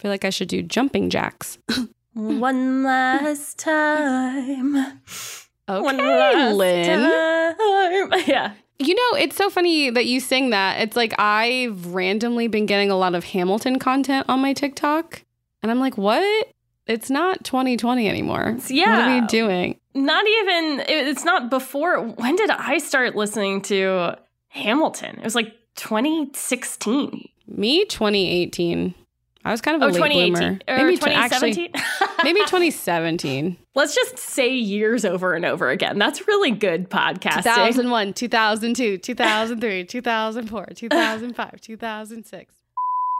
feel like I should do jumping jacks. One last time. Okay, one last time. Yeah. You know, it's so funny that you sing that. It's like I've randomly been getting a lot of Hamilton content on my TikTok. And I'm like, what? It's not 2020 anymore. Yeah. What are we doing? Not even, it's not before. When did I start listening to Hamilton? It was like 2016. Me, 2018. I was kind of a late bloomer. Maybe 2017? Maybe 2017. Let's just say years over and over again. That's really good podcasting. 2001, 2002, 2003, 2004, 2005, 2006.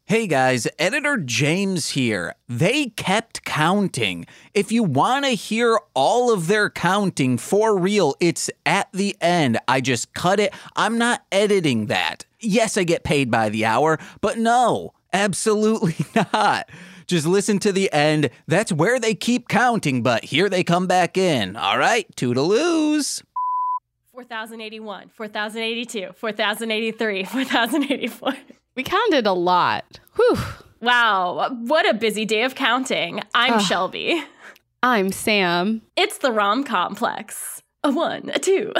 Hey guys, Editor James here. They kept counting. If you want to hear all of their counting for real, it's at the end. I just cut it. I'm not editing that. Yes, I get paid by the hour, but no, absolutely not. Just listen to the end. That's where they keep counting, but here they come back in. All right, toodaloos. 4,081, 4,082, 4,083, 4,084. We counted a lot. Whew. Wow. What a busy day of counting. I'm Shelby. I'm Sam. It's the ROM complex. A one, a two.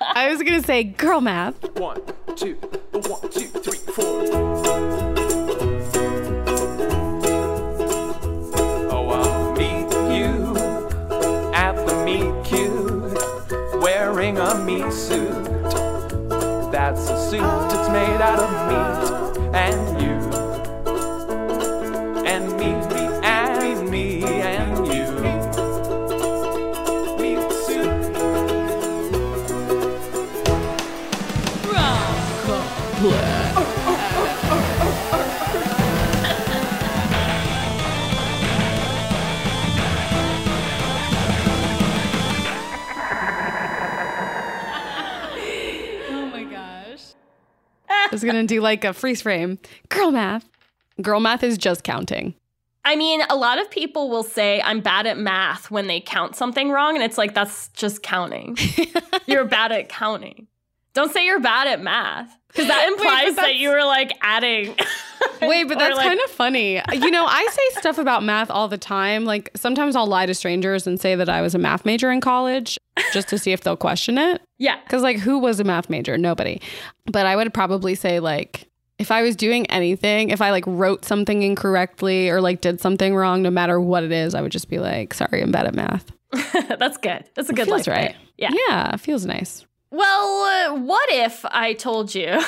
I was going to say girl math. One, two, a one, two, three, four. Oh, I'll meet you at the meet cute, wearing a meat suit. That's a suit, it's made out of meat, and you, and me, and me, and you, meat suit. I was going to do like a freeze frame. Girl math. Girl math is just counting. I mean, a lot of people will say I'm bad at math when they count something wrong. And it's like, that's just counting. You're bad at counting. Don't say you're bad at math. Because that implies that you were like adding. Wait, but that's like kind of funny. You know, I say stuff about math all the time. Like sometimes I'll lie to strangers and say that I was a math major in college just to see if they'll question it. Yeah. Because like who was a math major? Nobody. But I would probably say like if I was doing anything, if I like wrote something incorrectly or like did something wrong, no matter what it is, I would just be like, sorry, I'm bad at math. That's good. That's a good life. Feels right. Yeah. Yeah. It feels nice. Well, what if I told you,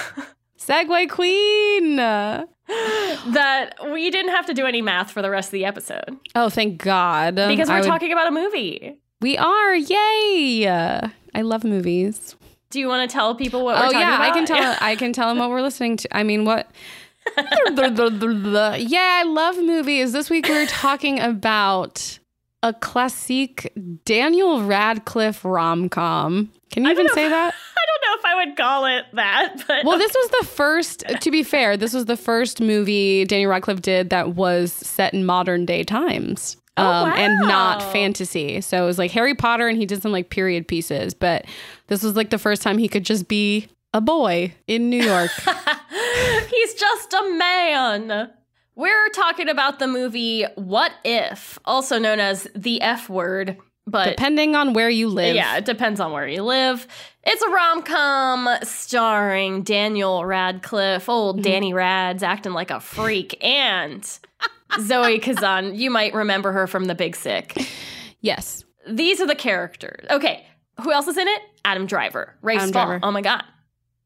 Segway Queen, that we didn't have to do any math for the rest of the episode? Oh, thank God. Because we're talking about a movie. We are. Yay. I love movies. Do you want to tell people what we're talking about? I can tell them what we're listening to. I mean, what? Yeah, I love movies. This week we're talking about a classic Daniel Radcliffe rom-com. Can you even say that? I don't know if I would call it that. But well, okay. This was the first, to be fair, this was the first movie Daniel Radcliffe did that was set in modern day times and not fantasy. So it was like Harry Potter and he did some like period pieces. But this was like the first time he could just be a boy in New York. He's just a man. We're talking about the movie What If, also known as The F Word, but depending on where you live. Yeah, it depends on where you live. It's a rom-com starring Daniel Radcliffe, old Danny Rad's acting like a freak, and Zoe Kazan. You might remember her from The Big Sick. Yes. These are the characters. Okay, who else is in it? Adam Driver. Rafe Spall. Oh my God.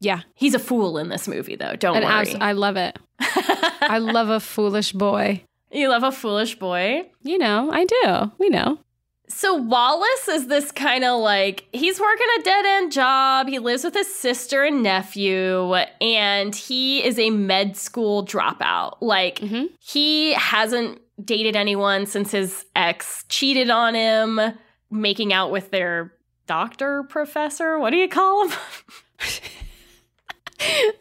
Yeah. He's a fool in this movie, though. Don't worry. I love it. I love a foolish boy. You love a foolish boy? You know, I do. We know. So Wallace is this kind of like, he's working a dead-end job. He lives with his sister and nephew, and he is a med school dropout. Like, he hasn't dated anyone since his ex cheated on him, making out with their doctor professor. What do you call him?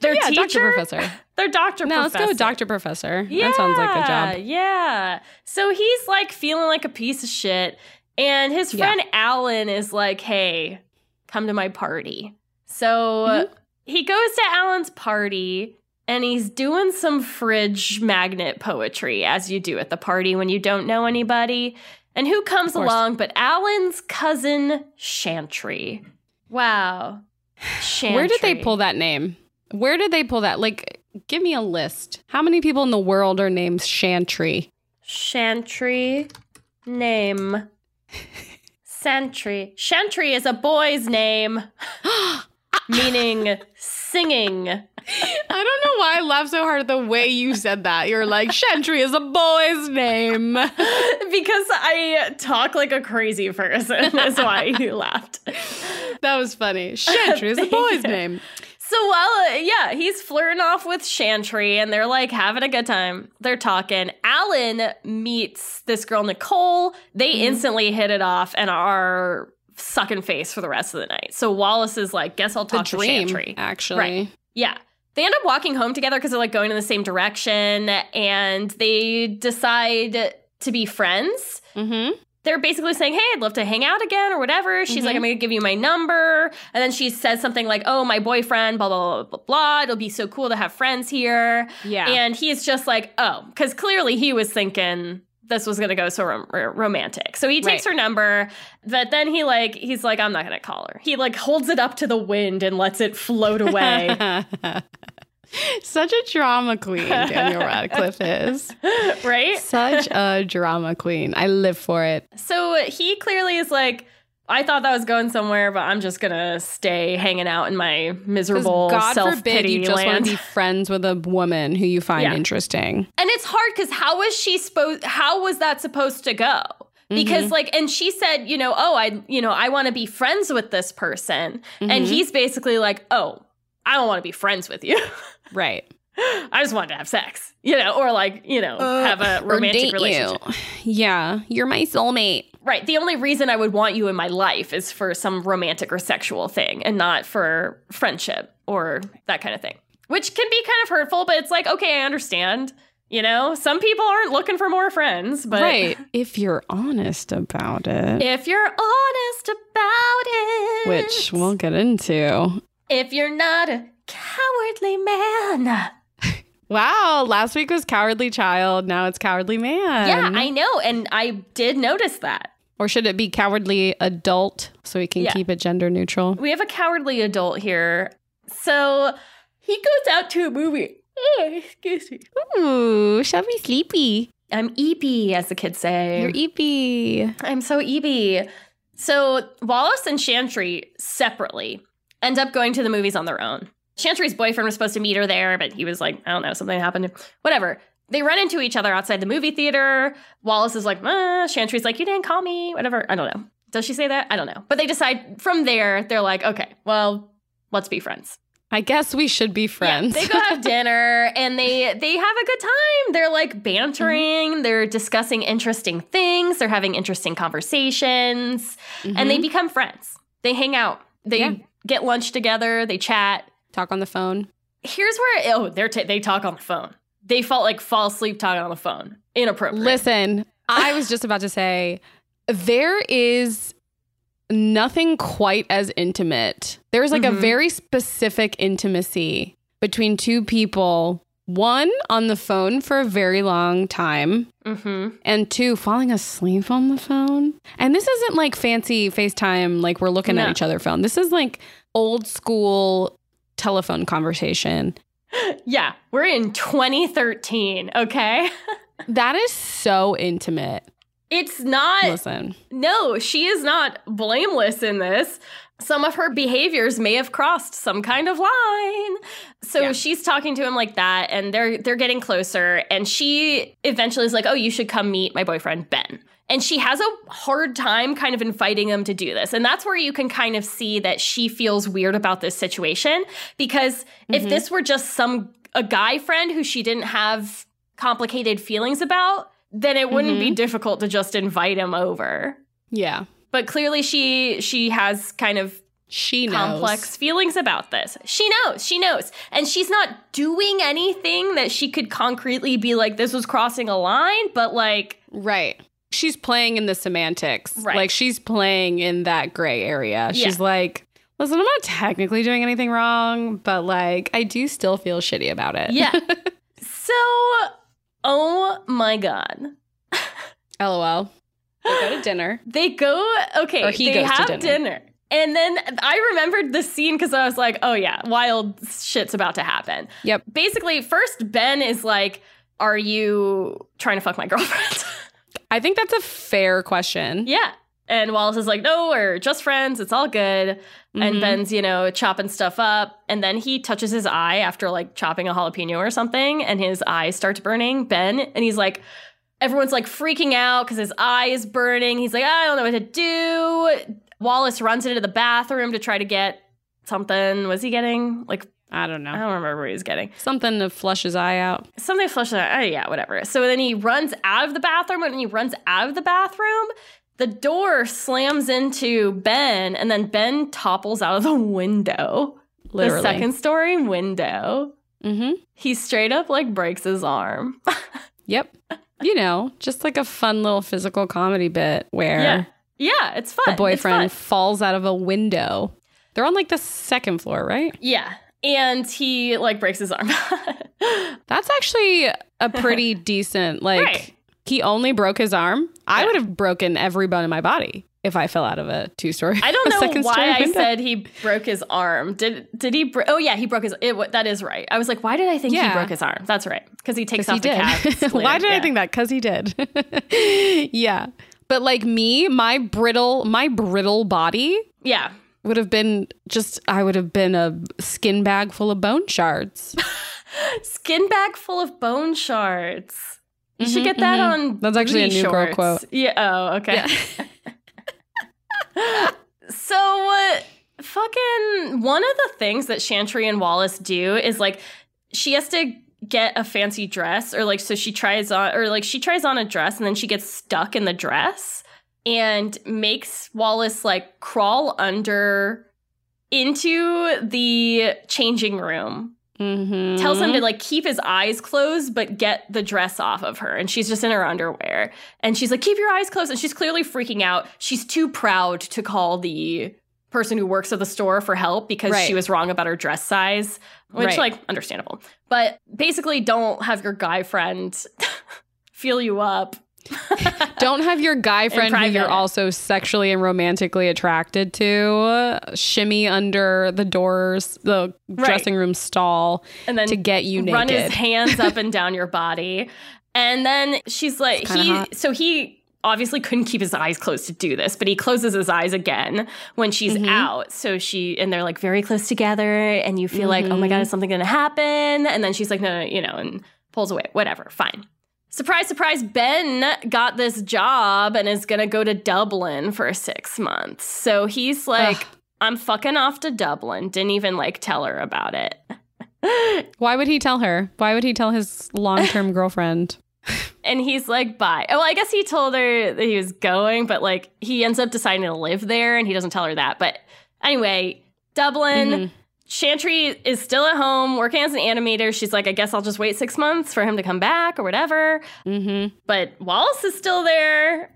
Their teacher? Professor. Their doctor professor. No, let's go doctor professor. Yeah, that sounds like a job. Yeah. So he's like feeling like a piece of shit. And his friend Alan is like, hey, come to my party. So he goes to Alan's party And he's doing some fridge magnet poetry, as you do at the party when you don't know anybody. And who comes along but Alan's cousin, Chantry. Wow. Chantry. Where did they pull that name? Where did they pull that? Like, give me a list. How many people in the world are named Chantry? Chantry name. Chantry. Chantry is a boy's name. Meaning singing. I don't know why I laughed so hard at the way you said that. You're like, Chantry is a boy's name. Because I talk like a crazy person. That's why you laughed. That was funny. Chantry is a boy's name. So while, yeah, he's flirting off with Chantry and they're like having a good time. They're talking. Alan meets this girl, Nicole. They instantly hit it off and are sucking face for the rest of the night. So Wallace is like, guess I'll talk to Chantry. Actually. Right. Yeah. They end up walking home together because they're like going in the same direction and they decide to be friends. Mm-hmm. They're basically saying, hey, I'd love to hang out again or whatever. She's like, I'm going to give you my number. And then she says something like, oh, my boyfriend, blah, blah, blah, blah, blah. It'll be so cool to have friends here. Yeah. And he's just like, oh, because clearly he was thinking this was going to go so romantic. So he takes her number, but then he's like, I'm not going to call her. He like holds it up to the wind and lets it float away. Such a drama queen, Daniel Radcliffe is. Right? Such a drama queen. I live for it. So he clearly is like, I thought that was going somewhere, but I'm just going to stay hanging out in my miserable self-pity land. God forbid you just want to be friends with a woman who you find interesting. And it's hard because how was that supposed to go? Because like, and she said, you know, oh, I want to be friends with this person. And he's basically like, oh, I don't want to be friends with you. Right. I just wanted to have sex, you know, or like, you know, have a romantic relationship. You. Yeah. You're my soulmate. Right. The only reason I would want you in my life is for some romantic or sexual thing and not for friendship or that kind of thing, which can be kind of hurtful. But it's like, okay, I understand. You know, some people aren't looking for more friends, but right. If you're honest about it. If you're honest about it. Which we'll get into. If you're not a cowardly man. Wow. Last week was cowardly child. Now it's cowardly man. Yeah, I know. And I did notice that. Or should it be cowardly adult so we can keep it gender neutral? We have a cowardly adult here. So he goes out to a movie. Oh, excuse me. Ooh, shall we sleepy? I'm eepy, as the kids say. You're eepy. I'm so eepy. So Wallace and Chantry separately end up going to the movies on their own. Chantry's boyfriend was supposed to meet her there, but he was like, I don't know, something happened. Whatever. They run into each other outside the movie theater. Wallace is like, Chantry's like, you didn't call me, whatever. I don't know. Does she say that? I don't know. But they decide from there, they're like, okay, well, let's be friends. I guess we should be friends. Yeah, they go have dinner and they have a good time. They're like bantering. They're discussing interesting things. They're having interesting conversations. And they become friends. They hang out. They get lunch together. They chat. Talk on the phone. Here's where, they talk on the phone. They fall asleep talking on the phone. Inappropriate. Listen, I was just about to say, there is nothing quite as intimate. There's like a very specific intimacy between two people. One, on the phone for a very long time. And two, falling asleep on the phone. And this isn't like fancy FaceTime, like we're looking at each other phone. This is like old school telephone conversation. Yeah, we're in 2013, okay? That is so intimate. It's not. Listen. No, she is not blameless in this. Some of her behaviors may have crossed some kind of line. So she's talking to him like that, and they're getting closer. And she eventually is like, oh, you should come meet my boyfriend, Ben. And she has a hard time kind of inviting him to do this. And that's where you can kind of see that she feels weird about this situation. Because if this were just a guy friend who she didn't have complicated feelings about, then it wouldn't be difficult to just invite him over. Yeah. But clearly she has kind of complex feelings about this. She knows. And she's not doing anything that she could concretely be like, this was crossing a line, but like. Right. She's playing in the semantics. Right. Like she's playing in that gray area. She's like, Listen, I'm not technically doing anything wrong, but like I do still feel shitty about it. Yeah. So, oh my God. LOL. They go to dinner. They go, okay, or he goes to dinner. And then I remembered the scene because I was like, oh yeah, wild shit's about to happen. Yep. Basically, first Ben is like, are you trying to fuck my girlfriend? I think that's a fair question. Yeah. And Wallace is like, no, we're just friends. It's all good. Mm-hmm. And Ben's, you know, chopping stuff up. And then he touches his eye after like chopping a jalapeno or something. And his eye starts burning, Ben. And he's like, everyone's like freaking out because his eye is burning. He's like, I don't know what to do. Wallace runs into the bathroom to try to get something. Was he getting? Like, I don't know. I don't remember what he was getting. Something to flush his eye out. Something to flush his eye out. Oh, yeah, whatever. So then he runs out of the bathroom. And when he runs out of the bathroom, the door slams into Ben. And then Ben topples out of the window. Literally. The second story window. Mm-hmm. He straight up like breaks his arm. Yep. You know, just like a fun little physical comedy bit where... Yeah. Yeah, it's fun. The boyfriend falls out of a window. They're on like the second floor, right? Yeah. And he like breaks his arm. That's actually a pretty decent, like, right. He only broke his arm. Yeah. I would have broken every bone in my body if I fell out of a two-story. I don't know why I said he broke his arm. Did he? Oh, yeah, he broke his arm. That is right. I was like, why did I think he broke his arm? That's right. Because he takes off the cast. Why did I think that? Because he did. Yeah. But like me, my brittle body would have been just, I would have been a skin bag full of bone shards. Skin bag full of bone shards. You should get that on That's actually a new shorts. Girl quote. Yeah. Oh, okay. Yeah. So fucking one of the things that Chantry and Wallace do is like, she has to get a fancy dress or like, so she tries on a dress and then she gets stuck in the dress and makes Wallace like crawl into the changing room. Mm-hmm. Tells him to like keep his eyes closed, but get the dress off of her. And she's just in her underwear and she's like, keep your eyes closed. And she's clearly freaking out. She's too proud to call the person who works at the store for help because she was wrong about her dress size, which like understandable, but basically don't have your guy friend feel you up. Don't have your guy friend who you're also sexually and romantically attracted to shimmy under the doors, the dressing room stall, and then to get you naked. Run his hands up and down your body. And then she's like, he obviously couldn't keep his eyes closed to do this, but he closes his eyes again when she's out. So and they're like very close together and you feel like, oh my God, is something going to happen? And then she's like, no, you know, and pulls away, whatever, fine. Surprise, surprise, Ben got this job and is going to go to Dublin for 6 months. So he's like, I'm fucking off to Dublin. Didn't even like tell her about it. Why would he tell her? Why would he tell his long-term girlfriend? And he's like, bye. Well, I guess he told her that he was going, but like he ends up deciding to live there and he doesn't tell her that. But anyway, Dublin, Chantry is still at home working as an animator. She's like, I guess I'll just wait 6 months for him to come back or whatever. Mm-hmm. But Wallace is still there.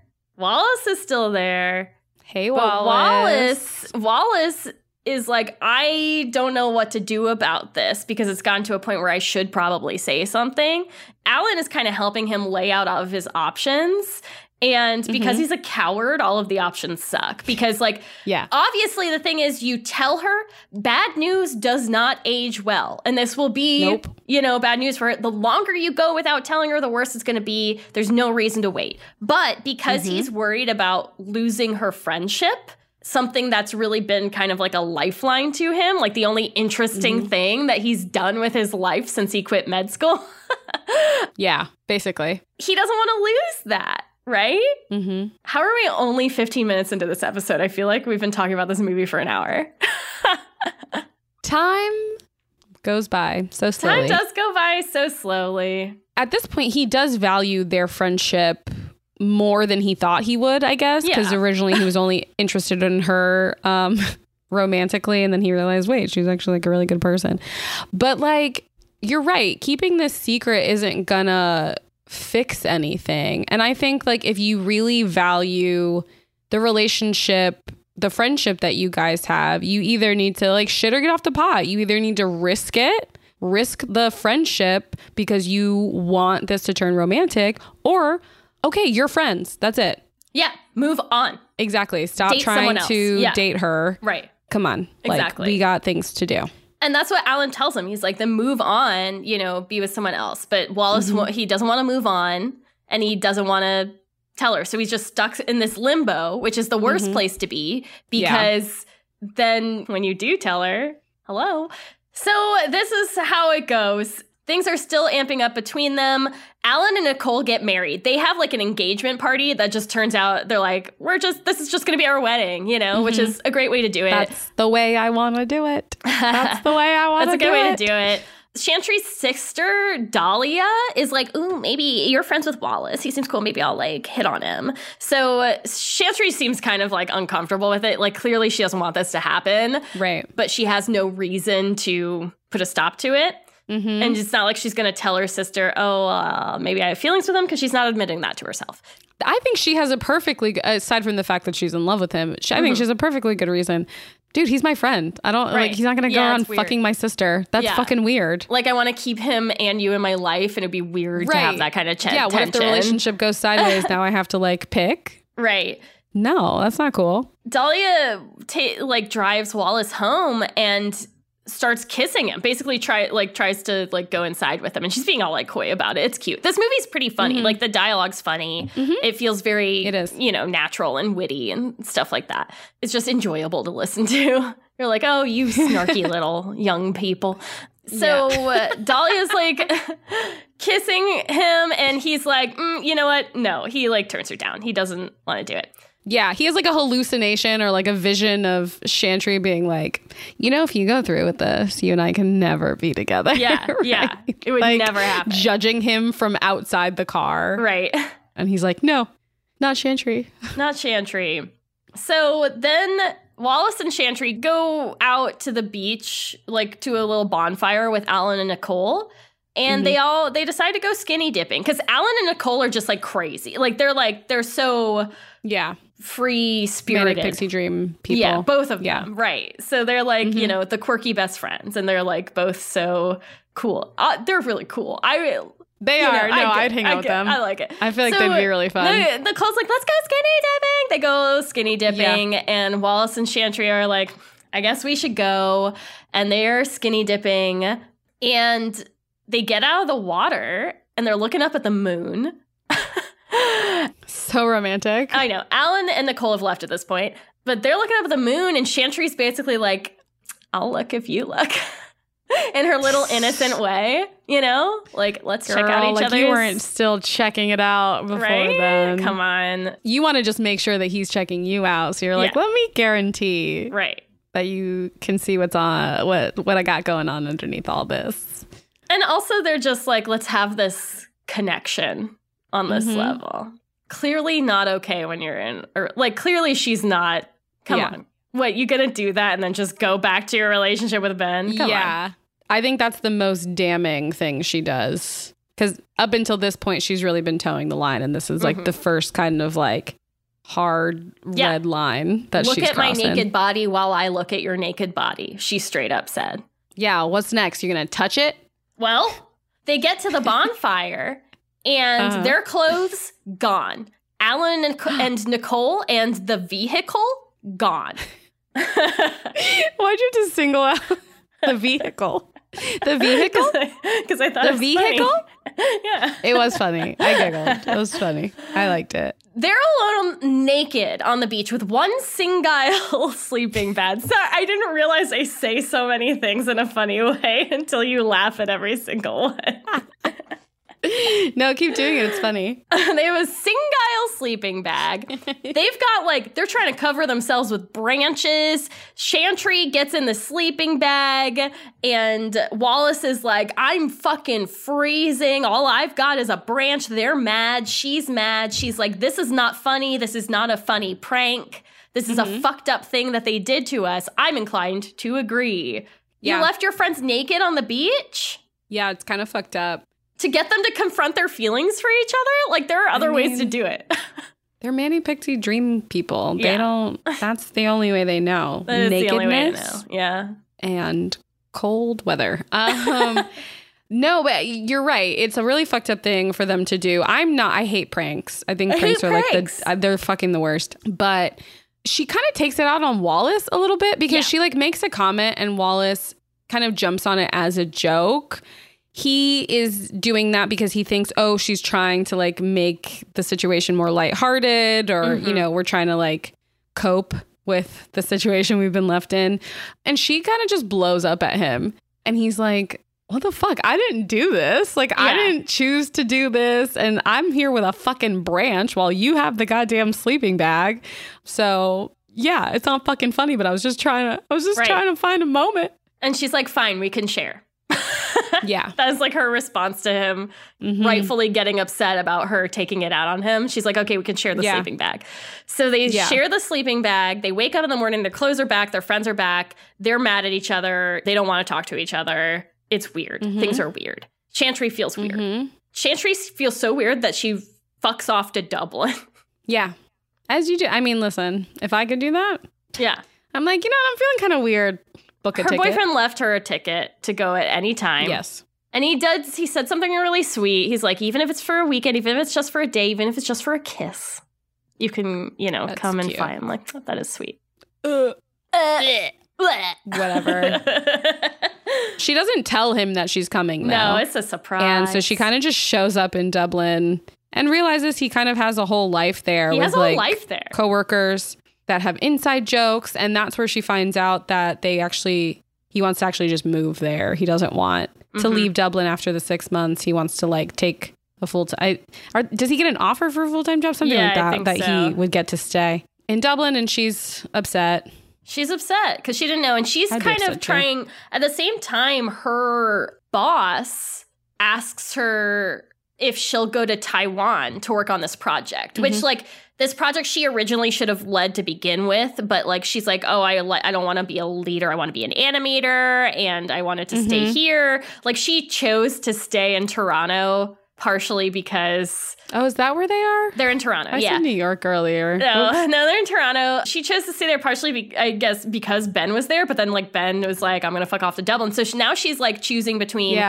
Hey, Wallace. Wallace is like, I don't know what to do about this because it's gotten to a point where I should probably say something. Alan is kind of helping him lay out all of his options. And because he's a coward, all of the options suck. Because, like, obviously the thing is you tell her bad news does not age well. And this will be, you know, bad news for her. The longer you go without telling her, the worse it's going to be. There's no reason to wait. But because he's worried about losing her friendship, something that's really been kind of like a lifeline to him, like the only interesting thing that he's done with his life since he quit med school. Yeah, basically. He doesn't want to lose that, right? Mm-hmm. How are we only 15 minutes into this episode? I feel like we've been talking about this movie for an hour. Time goes by so slowly. Time does go by so slowly. At this point, he does value their friendship more than he thought he would, I guess, because originally he was only interested in her romantically, and then he realized, wait, she's actually like a really good person. But like, you're right, keeping this secret isn't gonna fix anything. And I think like if you really value the relationship the friendship that you guys have, you either need to like shit or get off the pot. You either need to risk it, risk the friendship because you want this to turn romantic, or okay, you're friends. That's it. Yeah. Move on. Exactly. Stop date trying to date her. Right. Come on. Exactly. Like, we got things to do. And that's what Alan tells him. He's like, then move on, you know, be with someone else. But Wallace, he doesn't want to move on, and he doesn't want to tell her. So he's just stuck in this limbo, which is the worst place to be, because then when you do tell her, hello. So this is how it goes. Things are still amping up between them. Alan and Nicole get married. They have like an engagement party that just turns out they're like, this is just going to be our wedding, you know, which is a great way to do it. That's the way I want to do it. That's the way I want to do it. That's a good way to do it. Chantry's sister, Dahlia, is like, ooh, maybe you're friends with Wallace. He seems cool. Maybe I'll like hit on him. So Chantry seems kind of like uncomfortable with it. Like clearly she doesn't want this to happen. Right. But she has no reason to put a stop to it. And it's not like she's going to tell her sister, oh, maybe I have feelings with him, because she's not admitting that to herself. I think she has a perfectly, aside from the fact that she's in love with him, I think she has a perfectly good reason. Dude, he's my friend. I don't like, he's not going to go around fucking my sister. That's fucking weird. Like, I want to keep him and you in my life, and it'd be weird to have that kind of tension. Yeah, what if the relationship goes sideways? Now I have to like pick. Right. No, that's not cool. Dahlia drives Wallace home and starts kissing him, basically tries to like go inside with him, and she's being all like coy about it. It's cute. This movie's pretty funny. Like the dialogue's funny. It feels very, you know, natural and witty and stuff like that. It's just enjoyable to listen to. You're like, oh, you snarky little young people. So Dahlia's like kissing him, and he's like, you know what? No, he like turns her down. He doesn't want to do it. Yeah, he has like a hallucination or like a vision of Chantry being like, you know, if you go through with this, you and I can never be together. Yeah, right? It would like, never happen. Judging him from outside the car. Right. And he's like, no, not Chantry. Not Chantry. So then Wallace and Chantry go out to the beach, like to a little bonfire with Alan and Nicole. And they decide to go skinny dipping, because Alan and Nicole are just like crazy. Like, they're so... Yeah. Free spirited pixie dream people. Yeah, both of them. Right. So they're like, you know, the quirky best friends, and they're like both so cool. They're really cool. They are. Know, no, I'd hang out with them. I like it. I feel like they'd be really fun. Nicole's like, let's go skinny dipping. They go skinny dipping, and Wallace and Chantry are like, I guess we should go. And they're skinny dipping, and they get out of the water, and they're looking up at the moon. So romantic. I know. Alan and Nicole have left at this point, but they're looking up at the moon, and Chantry's basically like, I'll look if you look. In her little innocent way, you know? Like, let's check out each other's. You weren't still checking it out before then. Come on. You want to just make sure that he's checking you out. So you're like, let me guarantee that you can see what's on, what I got going on underneath all this. And also they're just like, let's have this connection on this level. Clearly not okay when you're in, or like clearly she's not. Come on. What, you gonna do that and then just go back to your relationship with Ben? Come on. I think that's the most damning thing she does, because up until this point she's really been towing the line, and this is like the first kind of like hard red line that she's crossing. Look at my naked body while I look at your naked body, she straight up said. Yeah, what's next? You're gonna touch it? Well, they get to the bonfire. And their clothes, gone. Alan and Nicole and the vehicle, gone. Why'd you have to single out the vehicle? The vehicle? Because I thought the vehicle? Funny. Yeah. It was funny. I giggled. It was funny. I liked it. They're alone naked on the beach with one single sleeping bag. So I didn't realize I say so many things in a funny way until you laugh at every single one. No, keep doing it. It's funny. They have a single sleeping bag. They've got like, they're trying to cover themselves with branches. Chantry gets in the sleeping bag, and Wallace is like, I'm fucking freezing. All I've got is a branch. They're mad. She's mad. She's like, this is not funny. This is not a funny prank. This is a fucked up thing that they did to us. I'm inclined to agree. Yeah. You left your friends naked on the beach? Yeah, it's kind of fucked up. To get them to confront their feelings for each other? Like, there are other ways to do it. They're Manny-Pixie dream people. Yeah. They don't, that's the only way they know. That is nakedness, the only way to know. Yeah. And cold weather. No, but you're right. It's a really fucked up thing for them to do. I hate pranks. I think pranks are like they're fucking the worst. But she kind of takes it out on Wallace a little bit because she like makes a comment and Wallace kind of jumps on it as a joke. He is doing that because he thinks, oh, she's trying to like make the situation more lighthearted or, you know, we're trying to like cope with the situation we've been left in. And she kind of just blows up at him. And he's like, what the fuck? I didn't do this. Like, I didn't choose to do this. And I'm here with a fucking branch while you have the goddamn sleeping bag. So, yeah, it's not fucking funny, but I was just trying to find a moment. And she's like, fine, we can share. Yeah. That's like her response to him rightfully getting upset about her taking it out on him. She's like, okay, we can share the sleeping bag. So they share the sleeping bag. They wake up in the morning. Their clothes are back. Their friends are back. They're mad at each other. They don't want to talk to each other. It's weird. Things are weird. Chantry feels weird. Chantry feels so weird that she fucks off to Dublin. Yeah. As you do. I mean, listen, if I could do that. Yeah. I'm like, you know, I'm feeling kind of weird. Her boyfriend left her a ticket to go at any time. Yes. And he said something really sweet. He's like, even if it's for a weekend, even if it's just for a day, even if it's just for a kiss, you can, you know, that's come cute. And find. I'm like, oh, that is sweet. Whatever. She doesn't tell him that she's coming, though. No, it's a surprise. And so she kind of just shows up in Dublin and realizes he kind of has a whole life there. He has a whole life there. Coworkers that have inside jokes. And that's where she finds out that he wants to actually just move there. He doesn't want to leave Dublin after the 6 months. He wants to like take a full-time. Does he get an offer for a full-time job? Something like that, I think that so. He would get to stay in Dublin. And she's upset. She's upset because she didn't know. And she's kind of trying at the same time. Her boss asks her if she'll go to Taiwan to work on this project, which like this project she originally should have led to begin with. But like she's like, oh, I don't want to be a leader. I want to be an animator. And I wanted to stay here. Like she chose to stay in Toronto partially because. Oh, is that where they are? They're in Toronto. I said New York earlier. No, they're in Toronto. She chose to stay there partially, I guess, because Ben was there. But then like Ben was like, I'm going to fuck off to Dublin. So now she's like choosing between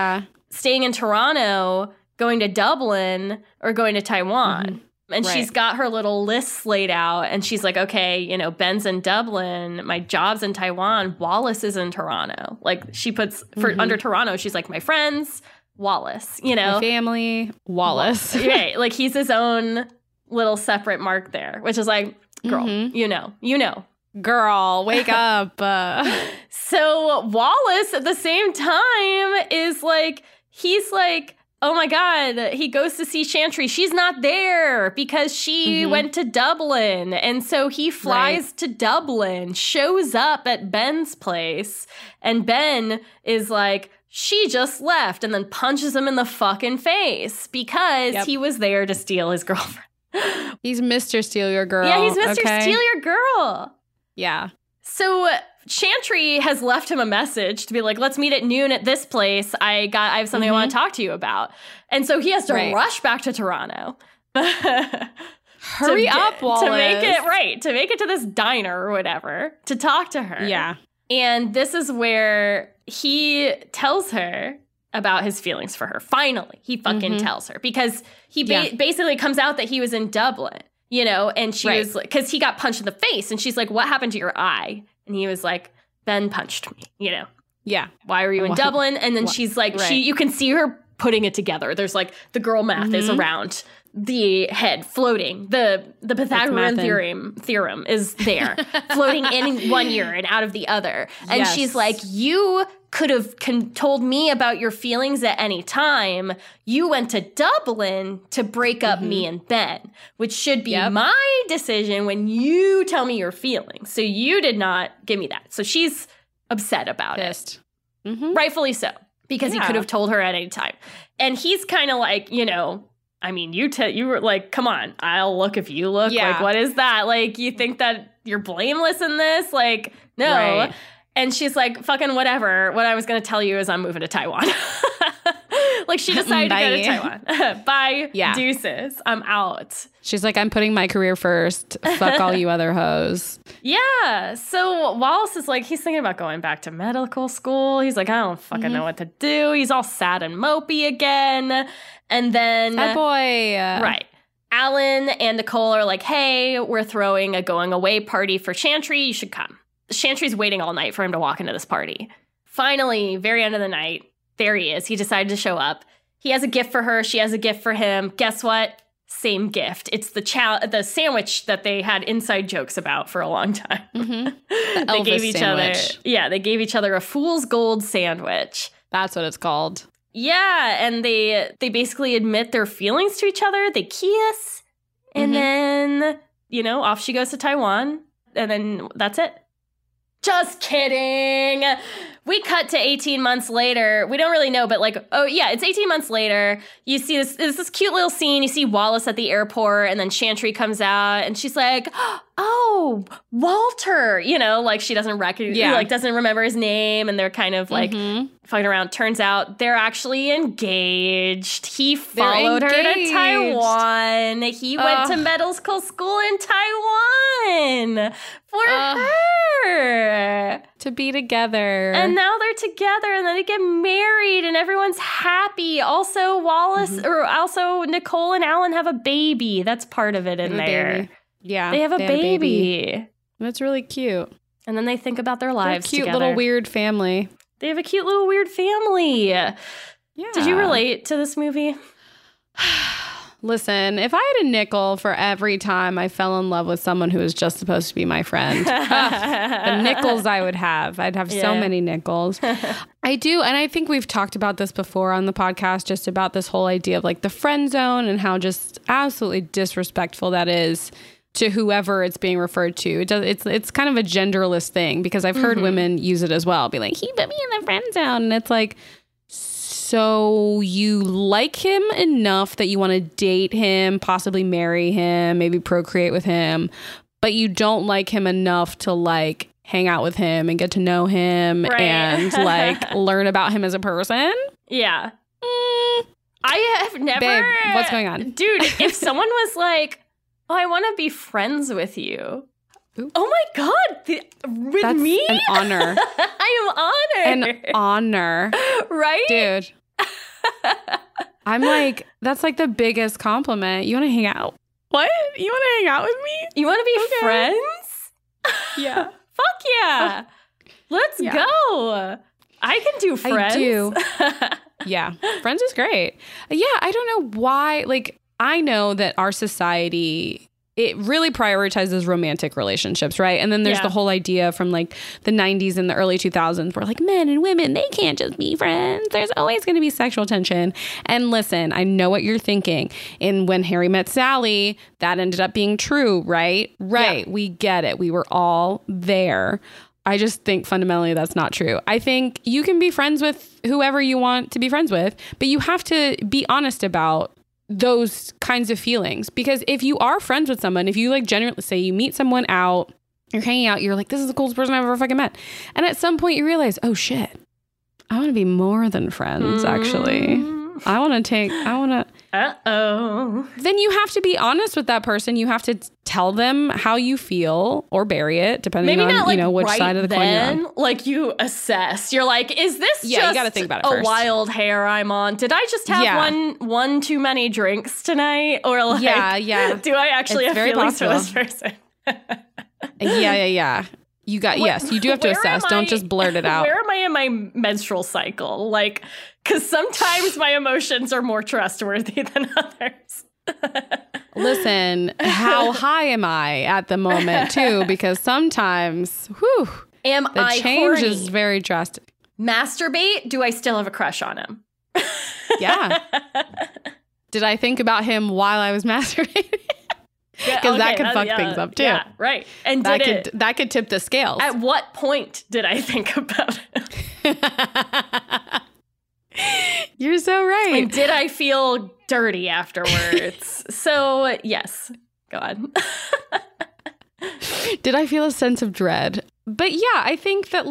staying in Toronto, going to Dublin or going to Taiwan. And she's got her little lists laid out and she's like, okay, you know, Ben's in Dublin. My job's in Taiwan. Wallace is in Toronto. Like she puts under Toronto. She's like, my friends, Wallace, you know, my family, Wallace. Right. Like he's his own little separate mark there, which is like, girl, you know. Girl, wake up. So Wallace at the same time is like, he's like, oh my God, he goes to see Chantry. She's not there because she went to Dublin. And so he flies to Dublin, shows up at Ben's place, and Ben is like, she just left, and then punches him in the fucking face because he was there to steal his girlfriend. He's Mr. Steal Your Girl. Yeah, he's Mr. Steal Your Girl. Yeah. So Chantry has left him a message to be like, let's meet at noon at this place. I have something I want to talk to you about. And so he has to rush back to Toronto. Hurry up, Wallace. To make it to this diner or whatever, to talk to her. Yeah. And this is where he tells her about his feelings for her. Finally, he fucking tells her because he basically comes out that he was in Dublin, you know, and she was like, because he got punched in the face and she's like, what happened to your eye? And he was like, Ben punched me, you know. Yeah. Why were you in Dublin? And then she's like, you can see her putting it together. There's like the girl math is around the head floating. The Pythagorean theorem is there floating in one ear and out of the other. And she's like, you could have told me about your feelings at any time. You went to Dublin to break up me and Ben, which should be my decision when you tell me your feelings. So you did not give me that. So she's upset about it. Rightfully so, because he could have told her at any time. And he's kind of like, you know, I mean, you were like, come on, I'll look if you look. Yeah. Like, what is that? Like, you think that you're blameless in this? Like, no. Right. And she's like, fucking whatever. What I was going to tell you is I'm moving to Taiwan. Like, she decided to go to Taiwan. Bye. Yeah. Deuces. I'm out. She's like, I'm putting my career first. Fuck all you other hoes. Yeah. So Wallace is like, he's thinking about going back to medical school. He's like, I don't fucking know what to do. He's all sad and mopey again. And then... oh, boy. Right. Alan and Nicole are like, hey, we're throwing a going away party for Chantry. You should come. Chantry's waiting all night for him to walk into this party. Finally, very end of the night, there he is. He decided to show up. He has a gift for her. She has a gift for him. Guess what? Same gift. It's the sandwich that they had inside jokes about for a long time. Mm-hmm. The Elvis gave each sandwich. They gave each other a fool's gold sandwich. That's what it's called. Yeah, and they basically admit their feelings to each other. They kiss, and then, off she goes to Taiwan, and then that's it. Just kidding. We cut to 18 months later. We don't really know, but it's 18 months later. You see this cute little scene. You see Wallace at the airport, and then Chantry comes out, and she's like, oh, Walter. She doesn't recognize, doesn't remember his name, and they're kind of like fucking around. Turns out they're actually engaged. He followed her to Taiwan. He went to medical school in Taiwan for her. To be together. And now they're together, and then they get married, and everyone's happy. Also, Nicole and Alan have a baby. That's part of it in there. Baby. Yeah. They have a baby. That's really cute. And then they think about their lives together. They have a cute little weird family. Yeah. Did you relate to this movie? Listen, if I had a nickel for every time I fell in love with someone who was just supposed to be my friend, the nickels I would have. I'd have so many nickels. I do. And I think we've talked about this before on the podcast, just about this whole idea of the friend zone and how just absolutely disrespectful that is to whoever it's being referred to. It's kind of a genderless thing, because I've heard women use it as well. Be like, he put me in the friend zone. And it's like, so you like him enough that you want to date him, possibly marry him, maybe procreate with him, but you don't like him enough to hang out with him and get to know him and learn about him as a person. Yeah. I have never. Babe, what's going on? Dude, if someone was like, oh, I want to be friends with you. Ooh. Oh my God, with that's me? An honor. I am honored. An honor. Right? Dude. I'm like, that's the biggest compliment. You want to hang out? What? You want to hang out with me? You want to be friends? Yeah. Fuck yeah. Let's go. I can do friends. I do. Yeah. Friends is great. Yeah. I don't know why. I know that our society... it really prioritizes romantic relationships, right? And then there's the whole idea from the 90s and the early 2000s where men and women, they can't just be friends. There's always going to be sexual tension. And listen, I know what you're thinking. In When Harry Met Sally, that ended up being true, right? Right. Yeah. We get it. We were all there. I just think fundamentally that's not true. I think you can be friends with whoever you want to be friends with, but you have to be honest about those kinds of feelings, because if you are friends with someone, if you genuinely say you meet someone out, you're hanging out, you're like, this is the coolest person I've ever fucking met, and at some point you realize, oh shit, I want to be more than friends. Actually, I want to then you have to be honest with that person. You have to tell them how you feel or bury it, depending on which side of the coin you're on. You assess. You're like, is this you gotta think about it first. Wild hair I'm on? Did I just have one too many drinks tonight? Or do I actually have feelings for this person? Yeah. You got you do have to assess. Don't just blurt it out. Where am I in my menstrual cycle? Because sometimes my emotions are more trustworthy than others. Listen, how high am I at the moment too? Because sometimes, the change is very drastic. Masturbate? Do I still have a crush on him? Yeah. Did I think about him while I was masturbating? Because that could fuck things up too. Yeah, right. And that could tip the scales. At what point did I think about it? You're so right. And did I feel dirty afterwards? So yes, go on. Did I feel a sense of dread? But yeah, I think that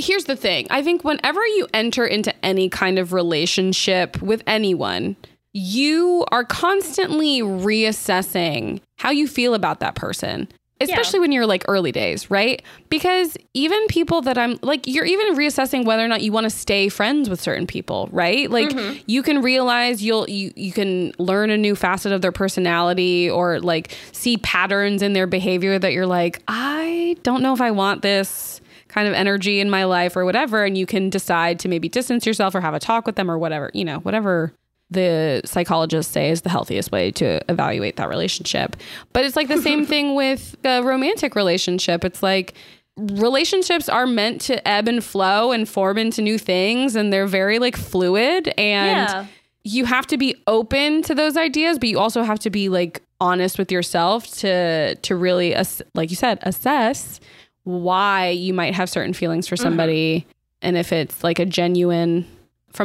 here's the thing. I think whenever you enter into any kind of relationship with anyone, you are constantly reassessing how you feel about that person, especially when you're like early days, right? Because even people that I'm like, you're even reassessing whether or not you want to stay friends with certain people, right? Like you can realize you can learn a new facet of their personality or like see patterns in their behavior that you're like, I don't know if I want this kind of energy in my life or whatever. And you can decide to maybe distance yourself or have a talk with them or whatever, you know, whatever the psychologists say is the healthiest way to evaluate that relationship. But it's like the same thing with a romantic relationship. It's like relationships are meant to ebb and flow and form into new things. And they're very like fluid. And you have to be open to those ideas, but you also have to be like honest with yourself to really, like you said, assess why you might have certain feelings for somebody. And if it's like from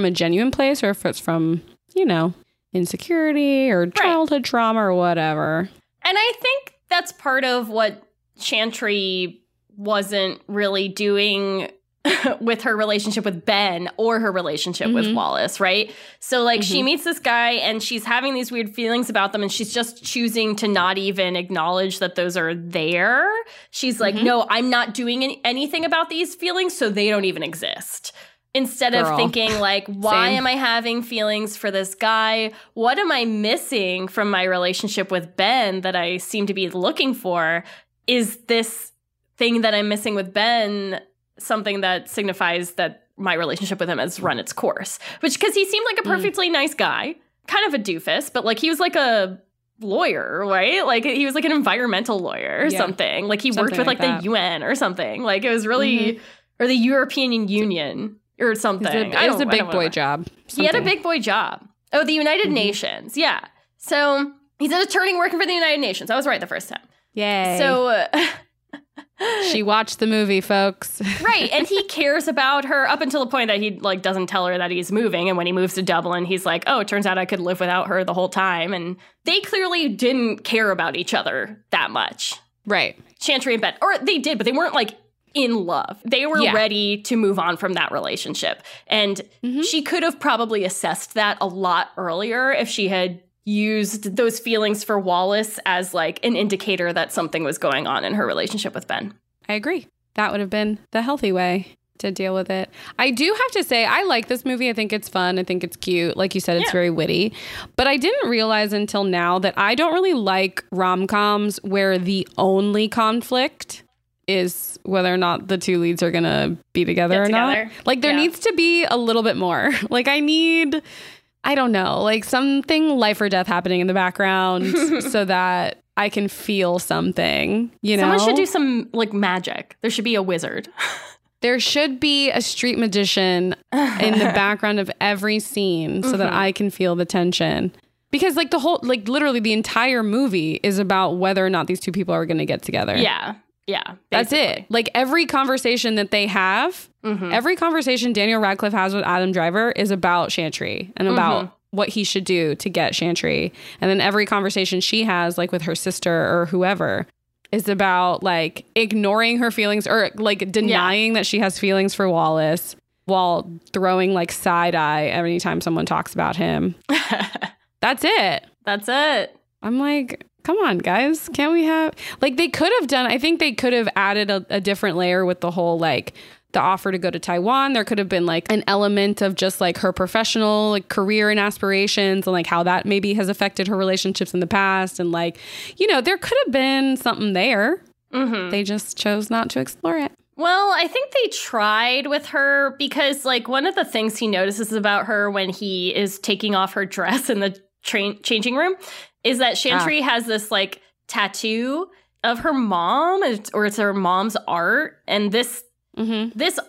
a genuine place or if it's from, you know, insecurity or childhood trauma or whatever. And I think that's part of what Chantry wasn't really doing with her relationship with Ben or her relationship with Wallace, right? So like she meets this guy and she's having these weird feelings about them and she's just choosing to not even acknowledge that those are there. She's like, no, I'm not doing anything about these feelings, so they don't even exist. Instead of thinking like, why am I having feelings for this guy? What am I missing from my relationship with Ben that I seem to be looking for? Is this thing that I'm missing with Ben something that signifies that my relationship with him has run its course? Which, because he seemed like a perfectly nice guy, kind of a doofus, but like he was like a lawyer, right? Like he was like an environmental lawyer or something. Like he worked with like the UN or something. Like it was really, or the European Union. Or something. It was a big boy job. Something. He had a big boy job. Oh, the United Nations. Yeah. So he's an attorney working for the United Nations. I was right the first time. Yay. So she watched the movie, folks. Right. And he cares about her up until the point that he like doesn't tell her that he's moving. And when he moves to Dublin, he's like, oh, it turns out I could live without her the whole time. And they clearly didn't care about each other that much. Right. Chantry and Ben. Or they did, but they weren't like in love. They were ready to move on from that relationship. And she could have probably assessed that a lot earlier if she had used those feelings for Wallace as like an indicator that something was going on in her relationship with Ben. I agree. That would have been the healthy way to deal with it. I do have to say, I like this movie. I think it's fun. I think it's cute. Like you said, it's very witty. But I didn't realize until now that I don't really like rom-coms where the only conflict is whether or not the two leads are gonna be together or not. Like there needs to be a little bit more. Like I don't know, like something life or death happening in the background so that I can feel something, you know? Someone should do some like magic. There should be a wizard. There should be a street magician in the background of every scene so that I can feel the tension. Because like literally the entire movie is about whether or not these two people are gonna get together. Yeah. Yeah, basically. That's it. Like every conversation that they have, every conversation Daniel Radcliffe has with Adam Driver is about Chantry and about what he should do to get Chantry. And then every conversation she has, like with her sister or whoever, is about like ignoring her feelings or like denying that she has feelings for Wallace while throwing like side eye every time someone talks about him. That's it. That's it. I'm like, come on, guys. Can't we have like I think they could have added a different layer with the whole like the offer to go to Taiwan. There could have been like an element of just like her professional like career and aspirations and like how that maybe has affected her relationships in the past. And like, you know, there could have been something there. They just chose not to explore it. Well, I think they tried with her because like one of the things he notices about her when he is taking off her dress in the changing room is that Chantry has this like tattoo of her mom, or it's her mom's art. And this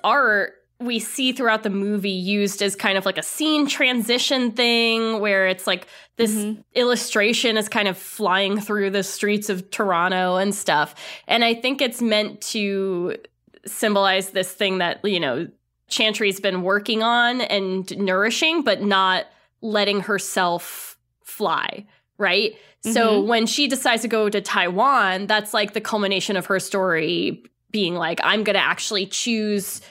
art we see throughout the movie used as kind of like a scene transition thing where it's like this illustration is kind of flying through the streets of Toronto and stuff. And I think it's meant to symbolize this thing that, you know, Chantry's been working on and nourishing, but not letting herself fly. Right. So when she decides to go to Taiwan, that's like the culmination of her story being like, I'm going to actually choose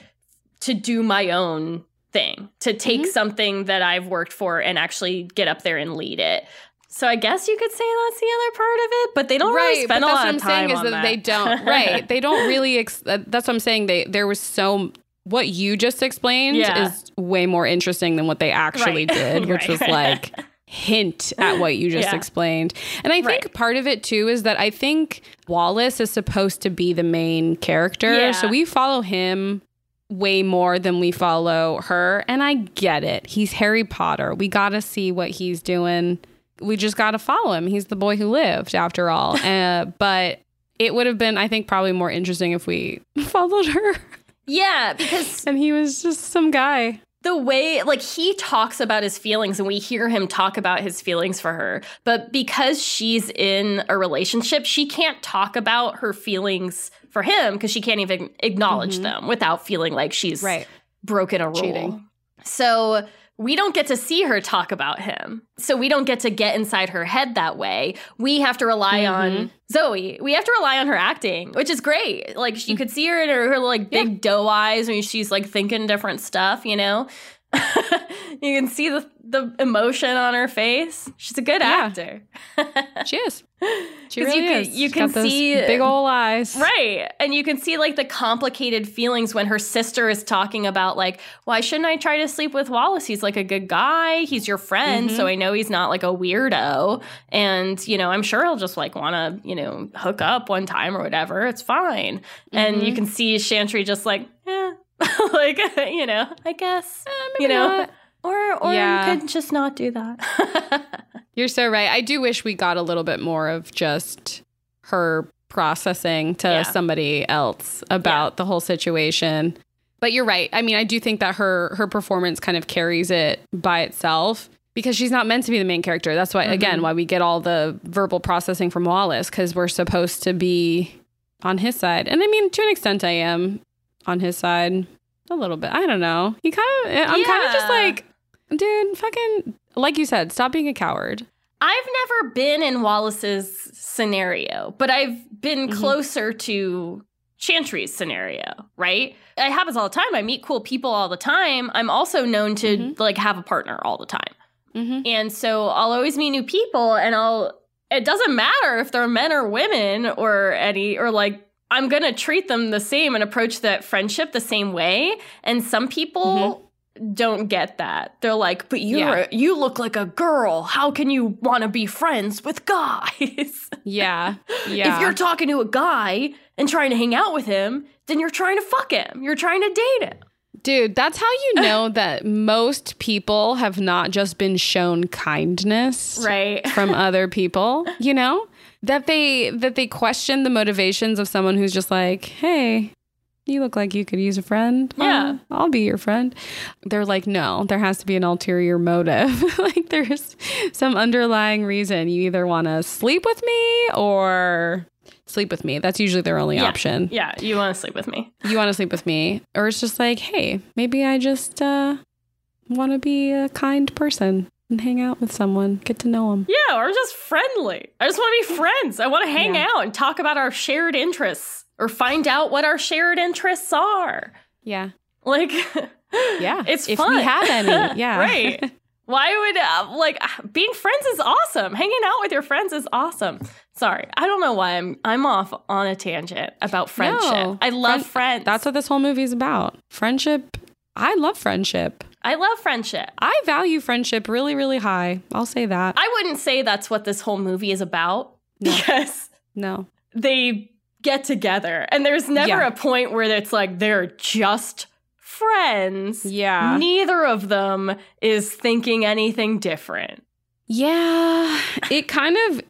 to do my own thing, to take something that I've worked for and actually get up there and lead it. So I guess you could say that's the other part of it, but they don't really spend a lot of time on that. That's what I'm saying is that they don't, they don't really, that's what I'm saying. There was so, what you just explained is way more interesting than what they actually did, which was like hint at what you just explained. And I think part of it too is that I think Wallace is supposed to be the main character. Yeah. So we follow him way more than we follow her. And I get it. He's Harry Potter. We got to see what he's doing. We just got to follow him. He's the boy who lived, after all. But it would have been, I think, probably more interesting if we followed her. Yeah, because... and he was just some guy. The way, like, he talks about his feelings and we hear him talk about his feelings for her. But because she's in a relationship, she can't talk about her feelings for him because she can't even acknowledge them without feeling like she's broken a rule. Cheating. So... we don't get to see her talk about him. So we don't get to get inside her head that way. We have to rely on Zoe. We have to rely on her acting, which is great. Like, you could see her in her like, big doe eyes when she's, like, thinking different stuff, you know? You can see the emotion on her face. She's a good actor. She is. She really is. You can see big old eyes. Right. And you can see, like, the complicated feelings when her sister is talking about, like, why shouldn't I try to sleep with Wallace? He's, like, a good guy. He's your friend. So I know he's not, like, a weirdo. And, you know, I'm sure he'll just, like, want to, you know, hook up one time or whatever. It's fine. And you can see Chantry just, like, eh. Like, you know, I guess, you know, not. or you could just not do that. You're so right. I do wish we got a little bit more of just her processing to somebody else about the whole situation. But you're right. I mean, I do think that her performance kind of carries it by itself because she's not meant to be the main character. That's why, again, why we get all the verbal processing from Wallace, because we're supposed to be on his side. And I mean, to an extent, I am on his side a little bit. I don't know. I'm kind of just like, dude, fucking, like you said, stop being a coward. I've never been in Wallace's scenario, but I've been closer to Chantry's scenario, right? It happens all the time. I meet cool people all the time. I'm also known to like have a partner all the time. And so I'll always meet new people, and it doesn't matter if they're men or women or like, I'm going to treat them the same and approach that friendship the same way. And some people don't get that. They're like, but you look like a girl. How can you want to be friends with guys? Yeah. Yeah. If you're talking to a guy and trying to hang out with him, then you're trying to fuck him. You're trying to date him. Dude, that's how you know that most people have not just been shown kindness from other people, you know? That they question the motivations of someone who's just like, hey, you look like you could use a friend. Yeah. I'll be your friend. They're like, no, there has to be an ulterior motive. Like, there's some underlying reason. You either want to sleep with me or sleep with me. That's usually their only option. Yeah. You want to sleep with me. You want to sleep with me. Or it's just like, hey, maybe I just want to be a kind person and hang out with someone, get to know them. Yeah, or just friendly. I just want to be friends. I want to hang out and talk about our shared interests or find out what our shared interests are. Yeah. Like, yeah, it's if fun. If we have any, yeah. Right. Why would, being friends is awesome. Hanging out with your friends is awesome. Sorry, I don't know why I'm off on a tangent about friendship. No, I love friends. That's what this whole movie is about. Friendship. I love friendship. I love friendship. I value friendship really, really high. I'll say that. I wouldn't say that's what this whole movie is about. No. Because they get together. And there's never a point where it's like they're just friends. Yeah. Neither of them is thinking anything different. Yeah. It kind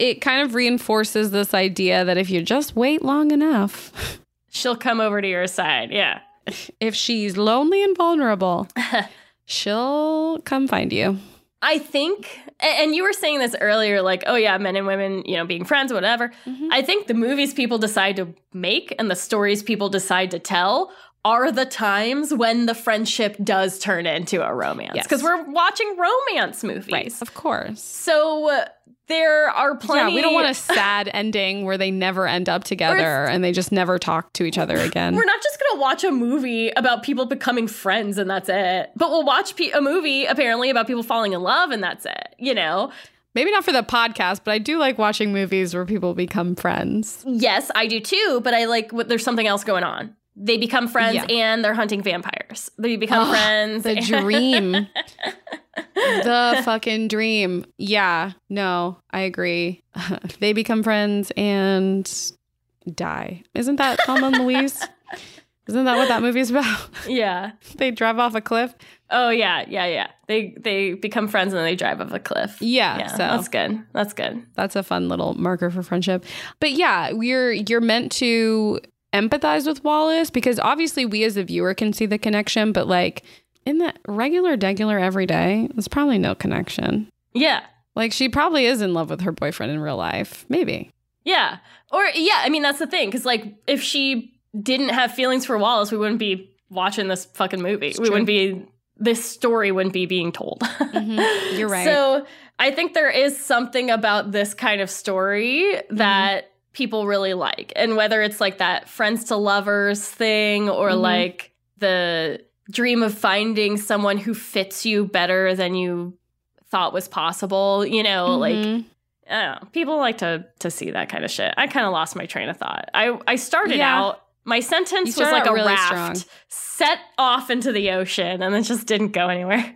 of reinforces this idea that if you just wait long enough, she'll come over to your side. Yeah. If she's lonely and vulnerable, she'll come find you. I think, and you were saying this earlier, like, oh yeah, men and women, you know, being friends, whatever. I think the movies people decide to make and the stories people decide to tell are the times when the friendship does turn into a romance. Because we're watching romance movies. Right, of course. So there are plenty... yeah, we don't want a sad ending where they never end up together and they just never talk to each other again. We're not just going to to watch a movie about people becoming friends and that's it. But we'll watch a movie apparently about people falling in love and that's it, you know? Maybe not for the podcast, but I do like watching movies where people become friends. Yes, I do too. But I like there's something else going on. They become friends and they're hunting vampires. They become friends. The dream. The fucking dream. Yeah. No, I agree. They become friends and die. Isn't that Tom and Louise? Isn't that what that movie is about? Yeah. They drive off a cliff. Oh, yeah. Yeah, yeah. They become friends and then they drive off a cliff. Yeah. So that's good. That's good. That's a fun little marker for friendship. But yeah, you're meant to empathize with Wallace because obviously we as the viewer can see the connection. But like in the regular everyday, there's probably no connection. Yeah. Like she probably is in love with her boyfriend in real life. Maybe. Yeah. Or yeah. I mean, that's the thing. Because like if she didn't have feelings for Wallace, we wouldn't be watching this fucking movie. It's we true. Wouldn't be, this story wouldn't be being told. Mm-hmm. You're right. So I think there is something about this kind of story that people really like. And whether it's like that friends to lovers thing or like the dream of finding someone who fits you better than you thought was possible, you know, like, I don't know, people like to see that kind of shit. I kind of lost my train of thought. I started out. My sentence was like a really raft set off into the ocean and it just didn't go anywhere.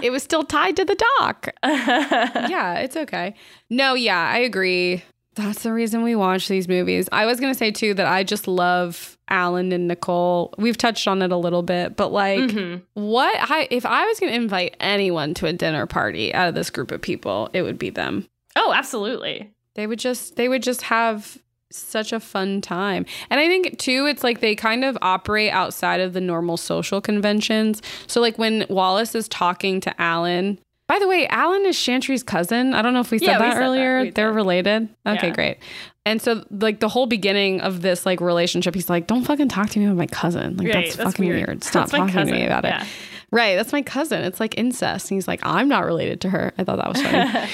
It was still tied to the dock. Yeah, it's okay. No, yeah, I agree. That's the reason we watch these movies. I was going to say, too, that I just love Alan and Nicole. We've touched on it a little bit, but like if I was going to invite anyone to a dinner party out of this group of people, it would be them. Oh, absolutely. They would just have such a fun time. And I think too, it's like they kind of operate outside of the normal social conventions. So like when Wallace is talking to Alan, by the way, Alan is Chantry's cousin. I don't know if we said that earlier. They're related. Okay, great. And so like the whole beginning of this like relationship, he's like, don't fucking talk to me about my cousin. Like that's fucking weird. Stop talking to me about it. Right. That's my cousin. It's like incest. And he's like, I'm not related to her. I thought that was funny.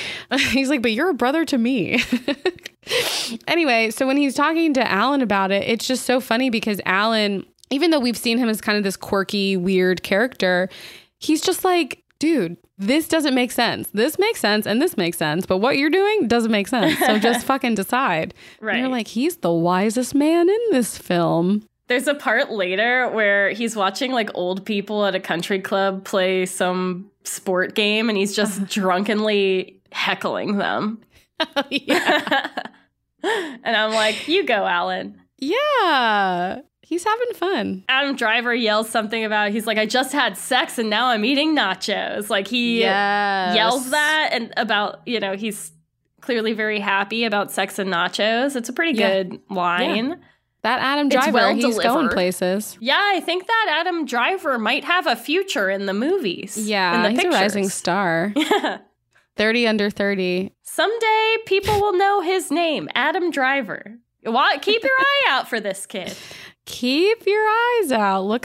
He's like, but you're a brother to me. Anyway, so when he's talking to Alan about it, it's just so funny because Alan, even though we've seen him as kind of this quirky, weird character, he's just like, dude, this doesn't make sense. This makes sense and this makes sense. But what you're doing doesn't make sense. So just fucking decide. Right. And you're like, he's the wisest man in this film. There's a part later where he's watching like old people at a country club play some sport game and he's just drunkenly heckling them. Oh, yeah. And I'm like, you go, Alan. Yeah. He's having fun. Adam Driver yells something about, he's like, I just had sex and now I'm eating nachos. Like he yells that and about, you know, he's clearly very happy about sex and nachos. It's a pretty good line. Yeah. That Adam Driver, he's going places. Yeah, I think that Adam Driver might have a future in the movies. Yeah, he's a rising star. Yeah. 30 under 30. Someday people will know his name, Adam Driver. Keep your eye out for this kid. Keep your eyes out. Look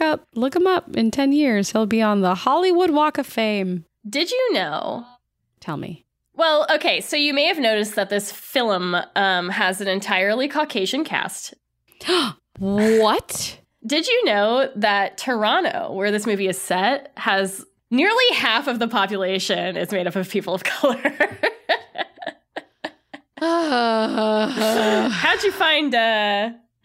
him up in 10 years. He'll be on the Hollywood Walk of Fame. Did you know? Tell me. Well, okay, so you may have noticed that this film has an entirely Caucasian cast. What? Did you know that Toronto, where this movie is set, has nearly half of the population is made up of people of color? How'd you find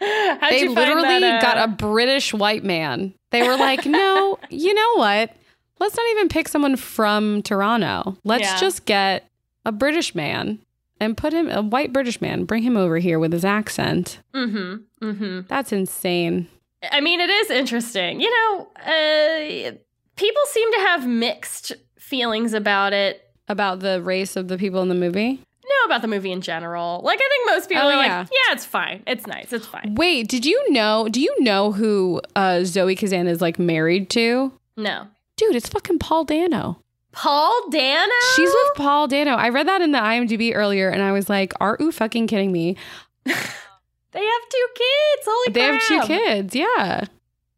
literally that, got a British white man. They were like, no, you know what? Let's not even pick someone from Toronto. Let's just get a British man. And put him, a white British man, bring him over here with his accent. Mm-hmm. Mm-hmm. That's insane. I mean, it is interesting. You know, people seem to have mixed feelings about it. About the race of the people in the movie? No, about the movie in general. Like, I think most people are like, yeah, it's fine. It's nice. It's fine. Wait, do you know who Zoe Kazan is, like, married to? No. Dude, it's fucking Paul Dano. Paul Dano? She's with Paul Dano. I read that in the IMDb earlier, and I was like, are you fucking kidding me? They have 2 kids. Holy crap. They have 2 kids, yeah.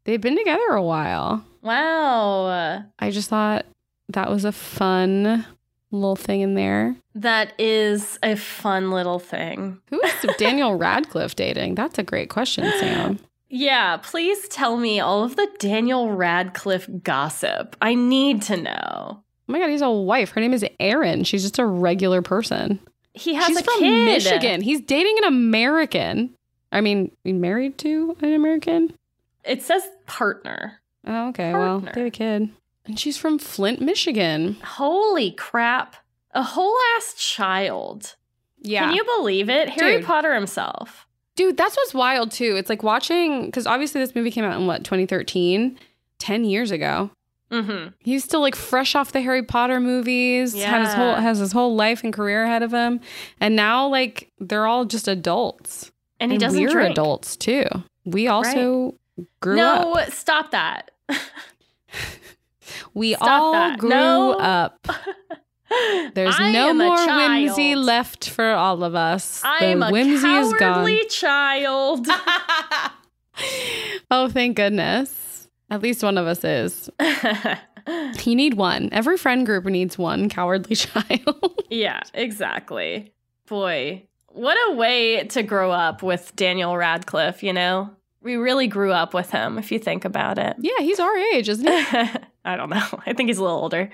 They've been together a while. Wow. I just thought that was a fun little thing in there. That is a fun little thing. Who is Daniel Radcliffe dating? That's a great question, Sam. Yeah, please tell me all of the Daniel Radcliffe gossip. I need to know. Oh my God, he's a wife. Her name is Erin. She's just a regular person. He has a kid. She's from Michigan. He's dating an American. I mean, married to an American? It says partner. Oh, okay. Partner. Well, they have a kid. And she's from Flint, Michigan. Holy crap. A whole ass child. Yeah. Can you believe it? Dude. Harry Potter himself. Dude, that's what's wild, too. It's like watching, because obviously this movie came out in, what, 2013? 10 years ago. Mm-hmm. He's still like fresh off the Harry Potter movies, yeah. has his whole life and career ahead of him. And now, like, they're all just adults. And he doesn't we're drink. Adults, too. We also grew up. No, stop that. We stop all that. Grew no. up. There's no more whimsy left for all of us. I am a cowardly child. Oh, thank goodness. At least one of us is. You need one. Every friend group needs one cowardly child. Yeah, exactly. Boy, what a way to grow up with Daniel Radcliffe, you know? We really grew up with him, if you think about it. Yeah, he's our age, isn't he? I don't know. I think he's a little older.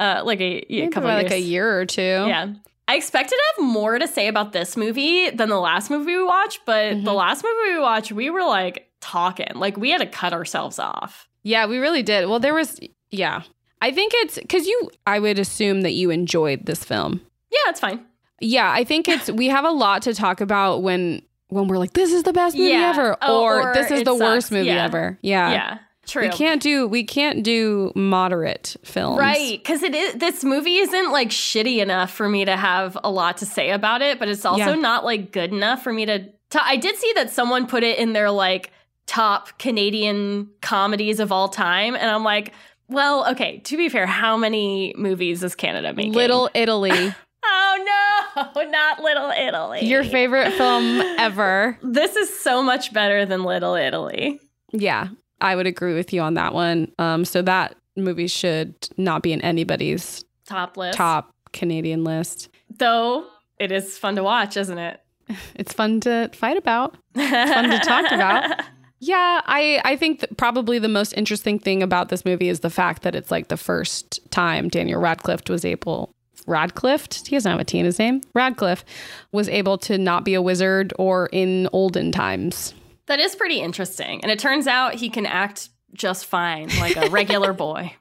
Like a couple of years. Like a year or two. Yeah. I expected to have more to say about this movie than the last movie we watched, but the last movie we watched, we were like talking. Like we had to cut ourselves off. Yeah, we really did. Well, there was, yeah. I think it's, because I would assume that you enjoyed this film. Yeah, it's fine. Yeah, I think it's, we have a lot to talk about when we're like, this is the best movie ever, or this is the worst movie ever. Yeah. Yeah. True. We can't do moderate films. Right, because this movie isn't like shitty enough for me to have a lot to say about it, but it's also not like good enough for me to I did see that someone put it in their like top Canadian comedies of all time, and I'm like, well, okay, to be fair, how many movies is Canada making? Little Italy. Oh, no, not Little Italy. Your favorite film ever. This is so much better than Little Italy. Yeah. I would agree with you on that one. So that movie should not be in anybody's top Canadian list. Though it is fun to watch, isn't it? It's fun to fight about. It's fun to talk about. Yeah, I think that probably the most interesting thing about this movie is the fact that it's like the first time Daniel Radcliffe was able... Radcliffe? He doesn't have a T in his name. Radcliffe was able to not be a wizard or in olden times. That is pretty interesting. And it turns out he can act just fine, like a regular boy.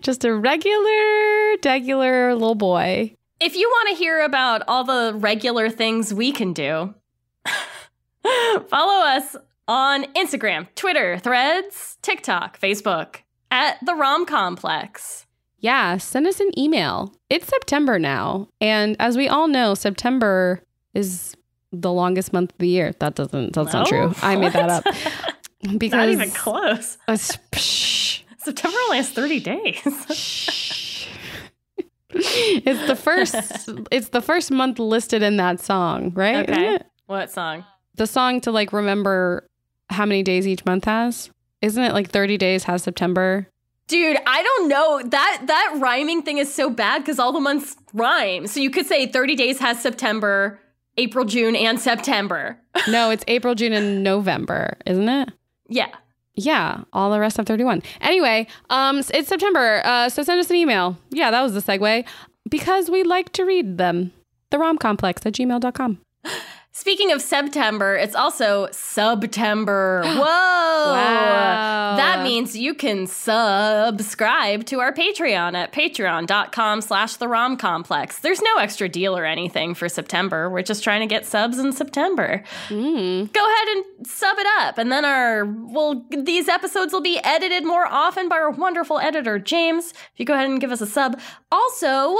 Just a regular little boy. If you want to hear about all the regular things we can do, follow us on Instagram, Twitter, Threads, TikTok, Facebook, at The Rom Complex. Yeah, send us an email. It's September now. And as we all know, September is... the longest month of the year. That's not true. I made that up. Because not even close. September only has 30 days. It's the first month listed in that song, right? Okay. What song? The song to like remember how many days each month has. Isn't it like 30 days has September? Dude, I don't know. That rhyming thing is so bad because all the months rhyme. So you could say 30 days has September. April, June, and September. No, it's April, June, and November, isn't it? Yeah. Yeah, all the rest of 31. Anyway, it's September, so send us an email. Yeah, that was the segue. Because we like to read them. theromcomplex@gmail.com. Speaking of September, it's also Subtember. Whoa! Wow. That means you can subscribe to our Patreon at patreon.com/theromcomplex. There's no extra deal or anything for September. We're just trying to get subs in September. Go ahead and sub it up. And then these episodes will be edited more often by our wonderful editor, James. If you go ahead and give us a sub. Also,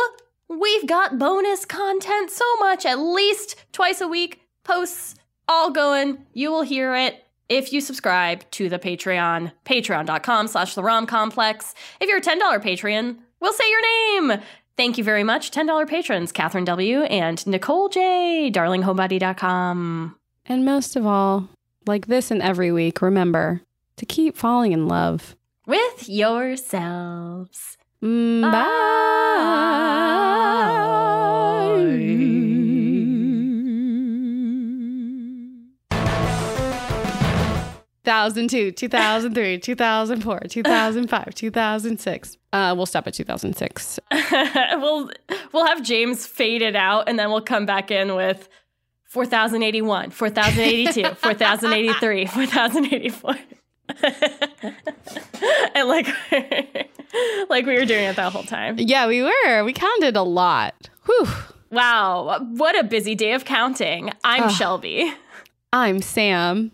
we've got bonus content so much, at least twice a week. Posts all going. You will hear it if you subscribe to the Patreon, patreon.com/theromcomplex. If you're a $10 patron, we'll say your name. Thank you very much, $10 patrons, Catherine W. and Nicole J, darlinghomebody.com. And most of all, like this and every week, remember to keep falling in love. With yourselves. Bye. Bye. 2002, 2003, 2004, 2005, 2006. We'll stop at 2006. We'll have James fade it out, and then we'll come back in with 4,081, 4,082, 4,083, 4,084. And like we were doing it that whole time. Yeah, we were. We counted a lot. Whew. Wow. What a busy day of counting. I'm Shelby. I'm Sam.